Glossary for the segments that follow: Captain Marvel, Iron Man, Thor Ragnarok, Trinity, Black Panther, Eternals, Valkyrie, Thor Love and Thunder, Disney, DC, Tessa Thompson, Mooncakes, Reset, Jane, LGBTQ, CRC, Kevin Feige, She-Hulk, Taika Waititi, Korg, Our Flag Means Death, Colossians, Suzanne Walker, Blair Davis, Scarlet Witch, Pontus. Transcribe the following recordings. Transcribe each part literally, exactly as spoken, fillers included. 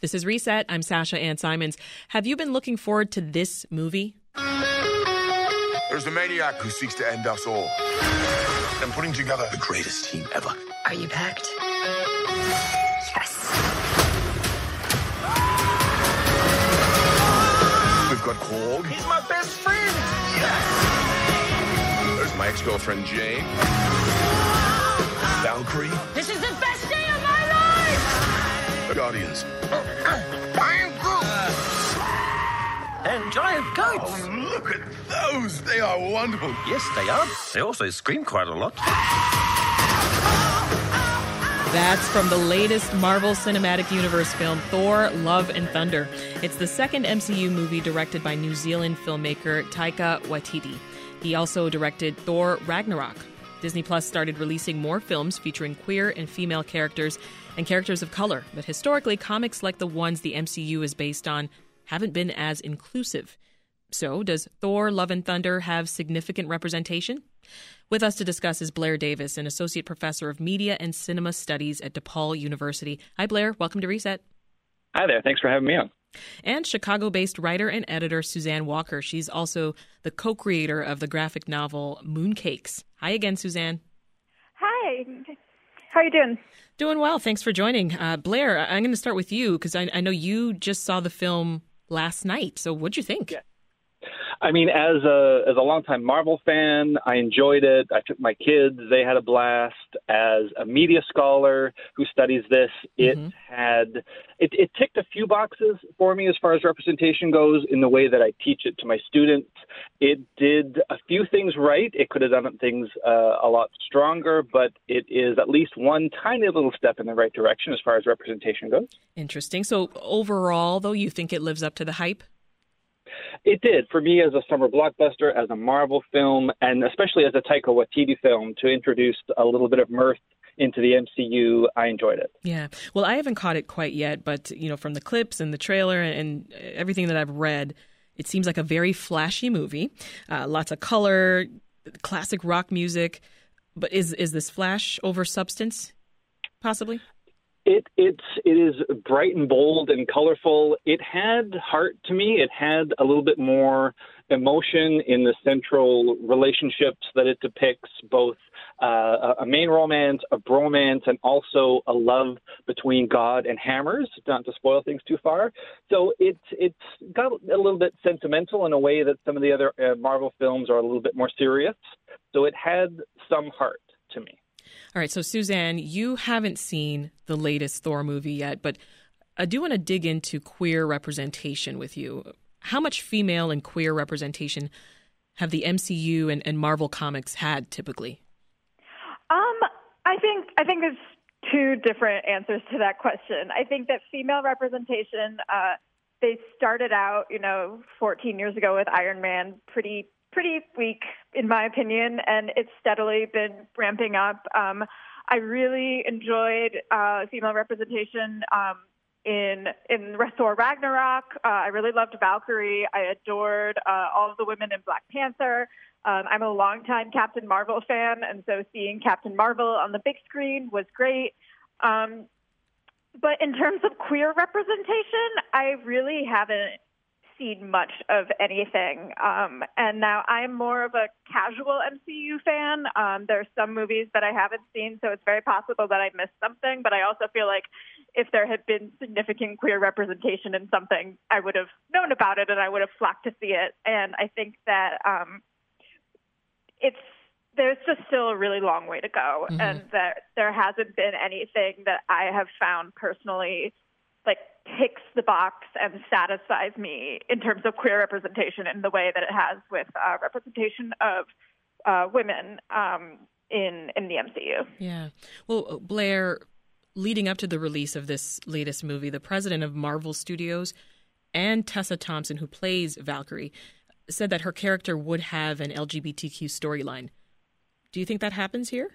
This is Reset. I'm Sasha Ann Simons. Have you been looking forward to this movie? There's a maniac who seeks to end us all. I'm putting together the greatest team ever. Are you packed? Yes. We've got Korg. He's my best friend. Yes. There's my ex-girlfriend, Jane. Valkyrie. This is the best day of my life. The Guardians. Iron Group. And giant goats. Oh, look at those. They are wonderful. Yes, they are. They also scream quite a lot. That's from the latest Marvel Cinematic Universe film, Thor Love and Thunder. It's the second M C U movie directed by New Zealand filmmaker Taika Waititi. He also directed Thor Ragnarok. Disney Plus started releasing more films featuring queer and female characters and characters of color. But historically, comics like the ones the M C U is based on haven't been as inclusive. So does Thor Love and Thunder have significant representation? With us to discuss is Blair Davis, an associate professor of media and cinema studies at DePaul University. Hi, Blair. Welcome to Reset. Hi there. Thanks for having me on. And Chicago-based writer and editor Suzanne Walker. She's also the co-creator of the graphic novel Mooncakes. Hi again, Suzanne. Hi. How are you doing? Doing well. Thanks for joining. Uh, Blair, I'm going to start with you because I, I know you just saw the film last night. So what'd you think? Yeah. I mean, as a as a longtime Marvel fan, I enjoyed it. I took my kids. They had a blast. As a media scholar who studies this, it mm-hmm. had it, it ticked a few boxes for me as far as representation goes in the way that I teach it to my students. It did a few things right. It could have done things uh, a lot stronger, but it is at least one tiny little step in the right direction as far as representation goes. Interesting. So overall, though, you think it lives up to the hype? It did. For me, as a summer blockbuster, as a Marvel film, and especially as a Taika Waititi film, to introduce a little bit of mirth into the M C U, I enjoyed it. Yeah. Well, I haven't caught it quite yet, but, you know, from the clips and the trailer and everything that I've read, it seems like a very flashy movie. Uh, lots of color, classic rock music. But is, is this flash over substance, possibly? It it's it is bright and bold and colorful. It had heart to me. It had a little bit more emotion in the central relationships that it depicts, both uh, a main romance, a bromance, and also a love between God and hammers, not to spoil things too far. So it's it's got a little bit sentimental in a way that some of the other uh, Marvel films are a little bit more serious. So it had some heart to me. All right. So, Suzanne, you haven't seen the latest Thor movie yet, but I do want to dig into queer representation with you. How much female and queer representation have the M C U and, and Marvel Comics had typically? Um, I think I think there's two different answers to that question. I think that female representation, uh, they started out, you know, fourteen years ago with Iron Man, pretty pretty weak, in my opinion, and it's steadily been ramping up. Um, I really enjoyed uh, female representation um, in in Thor Ragnarok. Uh, I really loved Valkyrie. I adored uh, all of the women in Black Panther. Um, I'm a longtime Captain Marvel fan, and so seeing Captain Marvel on the big screen was great. Um, but in terms of queer representation, I really haven't seen much of anything. Um, and now I'm more of a casual M C U fan. Um, there are some movies that I haven't seen, so it's very possible that I missed something. But I also feel like if there had been significant queer representation in something, I would have known about it and I would have flocked to see it. And I think that um, it's there's just still a really long way to go. Mm-hmm. And that there hasn't been anything that I have found personally like ticks the box and satisfies me in terms of queer representation in the way that it has with uh, representation of uh, women um, in in the M C U. Yeah. Well, Blair, leading up to the release of this latest movie, the president of Marvel Studios and Tessa Thompson, who plays Valkyrie, said that her character would have an L G B T Q storyline. Do you think that happens here?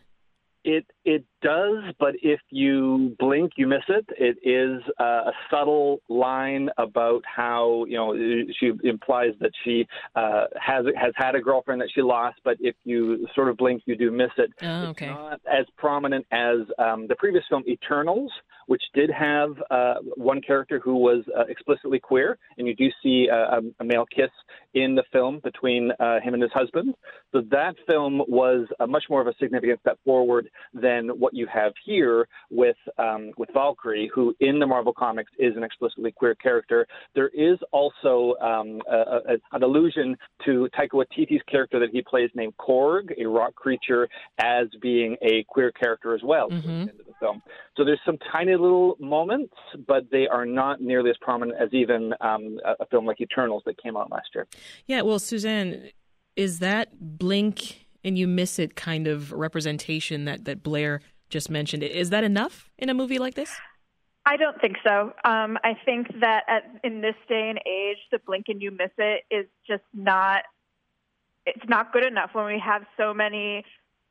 It it does, but if you blink, you miss it. It is uh, a subtle line about how, you know, she implies that she uh, has has had a girlfriend that she lost, but if you sort of blink, you do miss it. Oh, okay. It's not as prominent as um, the previous film, Eternals, which did have uh, one character who was uh, explicitly queer, and you do see uh, a male kiss in the film between uh, him and his husband. So that film was uh, much more of a significant step forward than what you have here with um, with Valkyrie, who in the Marvel Comics is an explicitly queer character. There is also um, a, a, an allusion to Taika Waititi's character that he plays named Korg, a rock creature, as being a queer character as well. Mm-hmm. At the end of the film. So there's some tiny little moments, but they are not nearly as prominent as even um, a, a film like Eternals that came out last year. Yeah, well, Suzanne, is that blink and you miss it kind of representation that, that Blair just mentioned, is that enough in a movie like this? I don't think so. Um, I think that at, in this day and age, the blink and you miss it is just not, it's not good enough when we have so many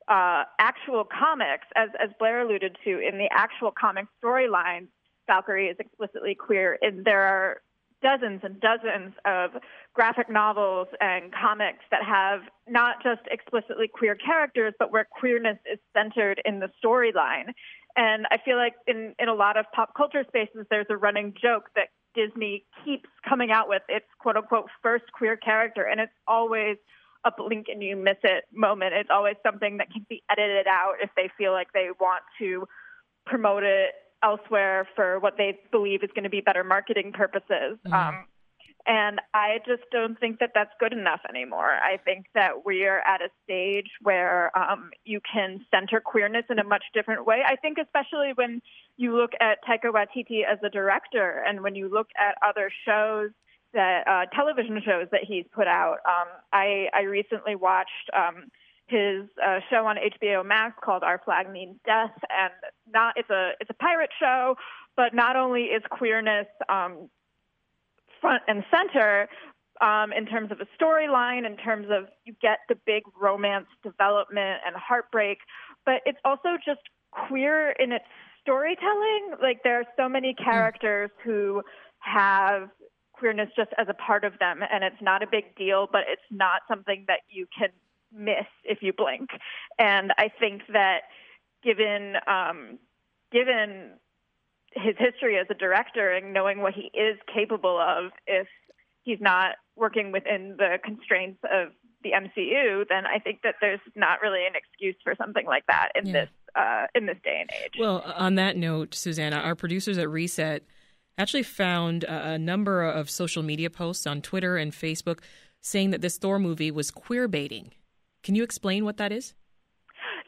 uh, actual comics, as, as Blair alluded to, in the actual comic storylines, Valkyrie is explicitly queer, and there are dozens and dozens of graphic novels and comics that have not just explicitly queer characters, but where queerness is centered in the storyline. And I feel like in, in a lot of pop culture spaces, there's a running joke that Disney keeps coming out with its quote-unquote first queer character, and it's always a blink and you miss it moment. It's always something that can be edited out if they feel like they want to promote it elsewhere for what they believe is going to be better marketing purposes. Mm-hmm. Um, and I just don't think that that's good enough anymore. I think that we are at a stage where um, you can center queerness in a much different way. I think especially when you look at Taika Waititi as a director and when you look at other shows, that uh, television shows that he's put out. Um, I, I recently watched um, his uh, show on H B O Max called Our Flag Means Death, and not it's a it's a pirate show, but not only is queerness um, front and center um, in terms of a storyline, in terms of you get the big romance development and heartbreak, but it's also just queer in its storytelling. Like there are so many characters who have queerness just as a part of them, and it's not a big deal, but it's not something that you can miss if you blink. And I think that given um, given his history as a director and knowing what he is capable of, if he's not working within the constraints of the M C U, then I think that there's not really an excuse for something like that in yeah. this uh, in this day and age. Well, on that note, Susanna, our producers at Reset actually found a number of social media posts on Twitter and Facebook saying that this Thor movie was queer baiting. Can you explain what that is?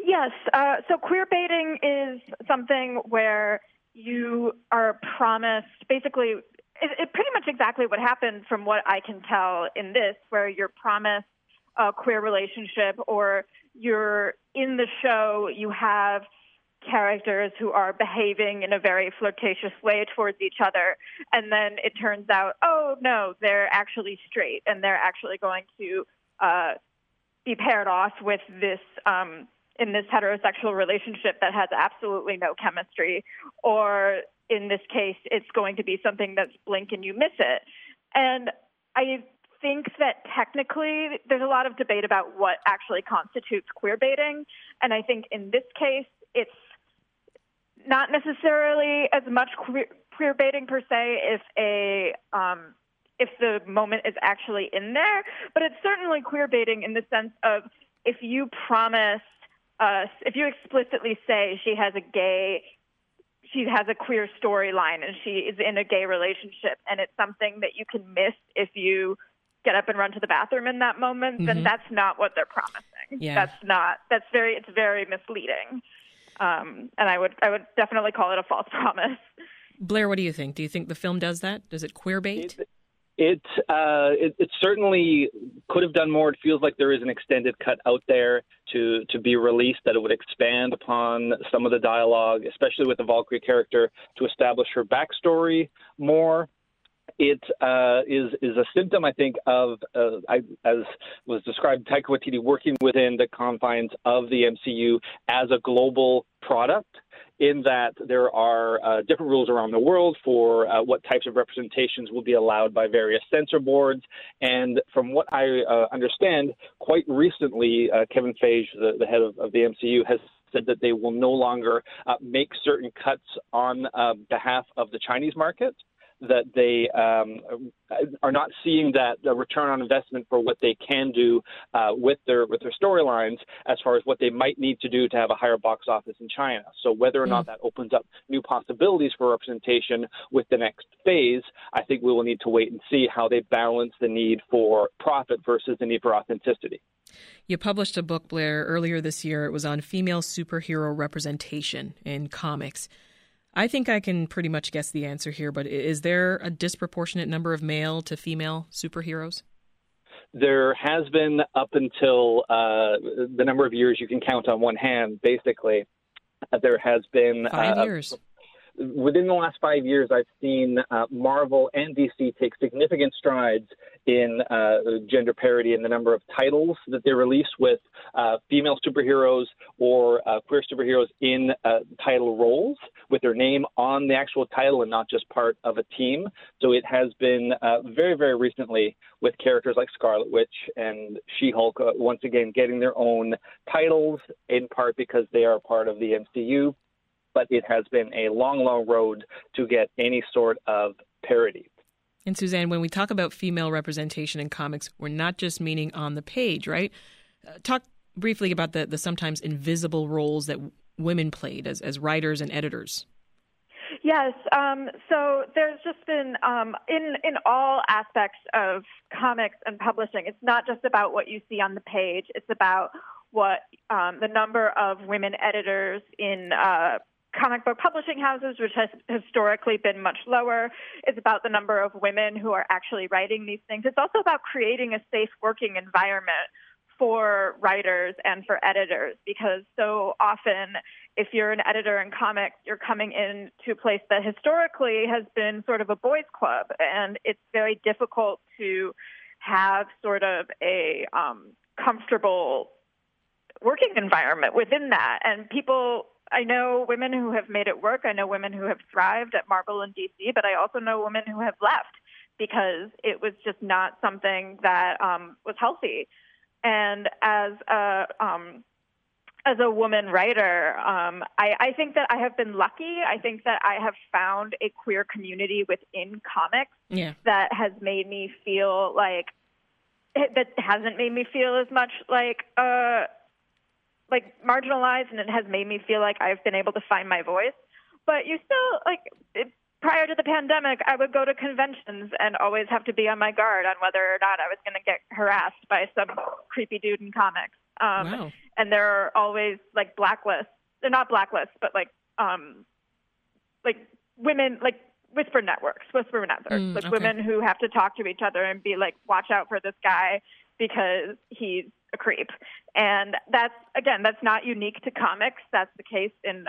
Yes. Uh, so queer baiting is something where you are promised, basically, it, it pretty much exactly what happened from what I can tell in this, where you're promised a queer relationship, or you're in the show, you have characters who are behaving in a very flirtatious way towards each other, and then it turns out, oh no, they're actually straight and they're actually going to uh, be paired off with this um, in this heterosexual relationship that has absolutely no chemistry, or in this case it's going to be something that's blink and you miss it. And I think that technically there's a lot of debate about what actually constitutes queer baiting, and I think in this case it's not necessarily as much queer, queer baiting per se if a um, if the moment is actually in there, but it's certainly queer baiting in the sense of if you promise, uh, if you explicitly say she has a gay, she has a queer storyline and she is in a gay relationship, and it's something that you can miss if you get up and run to the bathroom in that moment, mm-hmm. then that's not what they're promising. Yeah. That's not. That's very. It's very misleading. Um, and I would I would definitely call it a false promise. Blair, what do you think? Do you think the film does that? Does it queer bait? It, it, uh, it, it certainly could have done more. It feels like there is an extended cut out there to, to be released that it would expand upon some of the dialogue, especially with the Valkyrie character, to establish her backstory more. it uh, is is a symptom, I think, of, uh, I, as was described, Taika Waititi working within the confines of the M C U as a global product, in that there are uh, different rules around the world for uh, what types of representations will be allowed by various censor boards. And from what I uh, understand, quite recently, uh, Kevin Feige, the, the head of, of the M C U, has said that they will no longer uh, make certain cuts on uh, behalf of the Chinese market, that they um, are not seeing that the return on investment for what they can do uh, with their with their storylines as far as what they might need to do to have a higher box office in China. So whether or not that opens up new possibilities for representation with the next phase, I think we will need to wait and see how they balance the need for profit versus the need for authenticity. You published a book, Blair, earlier this year. It was on female superhero representation in comics. I think I can pretty much guess the answer here, but is there a disproportionate number of male to female superheroes? There has been up until uh, the number of years you can count on one hand, basically. There has been... Five uh, years. Within the last five years, I've seen uh, Marvel and D C take significant strides in uh, gender parity in the number of titles that they release with uh, female superheroes or uh, queer superheroes in uh, title roles with their name on the actual title and not just part of a team. So it has been uh, very, very recently with characters like Scarlet Witch and She-Hulk, uh, once again, getting their own titles in part because they are part of the M C U. But it has been a long, long road to get any sort of parity. And Suzanne, when we talk about female representation in comics, we're not just meaning on the page, right? Uh, talk briefly about the, the sometimes invisible roles that women played as, as writers and editors. Yes. Um, so there's just been, um, in, in all aspects of comics and publishing, it's not just about what you see on the page. It's about what um, the number of women editors in uh comic book publishing houses, which has historically been much lower. It's about the number of women who are actually writing these things. It's also about creating a safe working environment for writers and for editors, because so often if you're an editor in comics, you're coming in to a place that historically has been sort of a boys' club, and it's very difficult to have sort of a um, comfortable working environment within that. And people... I know women who have made it work. I know women who have thrived at Marvel and D C, but I also know women who have left because it was just not something that um, was healthy. And as a um, as a woman writer, um, I, I think that I have been lucky. I think that I have found a queer community within comics yeah. that has made me feel like that hasn't made me feel as much like a. Uh, like marginalized, and it has made me feel like I've been able to find my voice. But you still, like, it, prior to the pandemic, I would go to conventions and always have to be on my guard on whether or not I was going to get harassed by some creepy dude in comics. Um, wow. And there are always, like, blacklists. They're not blacklists, but, like, um, like women, like, whisper networks, whisper networks, mm, like okay. women who have to talk to each other and be like, watch out for this guy because he's a creep. And that's, again, that's not unique to comics. That's the case in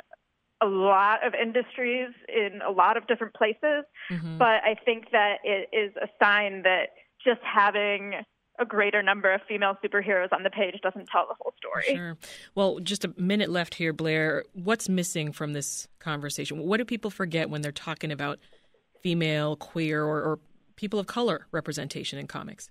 a lot of industries, in a lot of different places. Mm-hmm. But I think that it is a sign that just having a greater number of female superheroes on the page doesn't tell the whole story. Sure. Well, just a minute left here, Blair. What's missing from this conversation? What do people forget when they're talking about female, queer, or, or people of color representation in comics?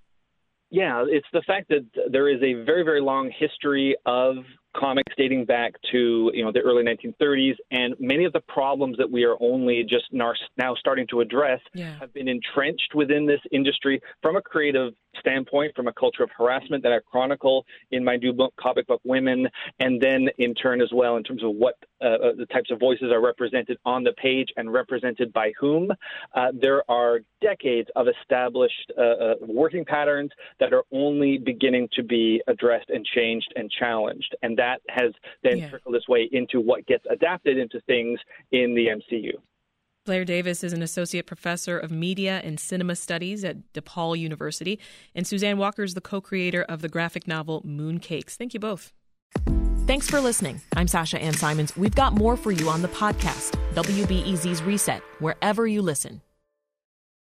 Yeah, it's the fact that there is a very, very long history of comics dating back to, you know, the early nineteen thirties, and many of the problems that we are only just now starting to address yeah. have been entrenched within this industry from a creative standpoint, from a culture of harassment that I chronicle in my new book, Comic Book Women, and then in turn as well in terms of what uh, the types of voices are represented on the page and represented by whom. Uh, there are decades of established uh, uh, working patterns that are only beginning to be addressed and changed and challenged, and that has then yeah. trickled its way into what gets adapted into things in the M C U. Blair Davis is an associate professor of media and cinema studies at DePaul University, and Suzanne Walker is the co-creator of the graphic novel Mooncakes. Thank you both. Thanks for listening. I'm Sasha Ann Simons. We've got more for you on the podcast, W B E Z's Reset, wherever you listen.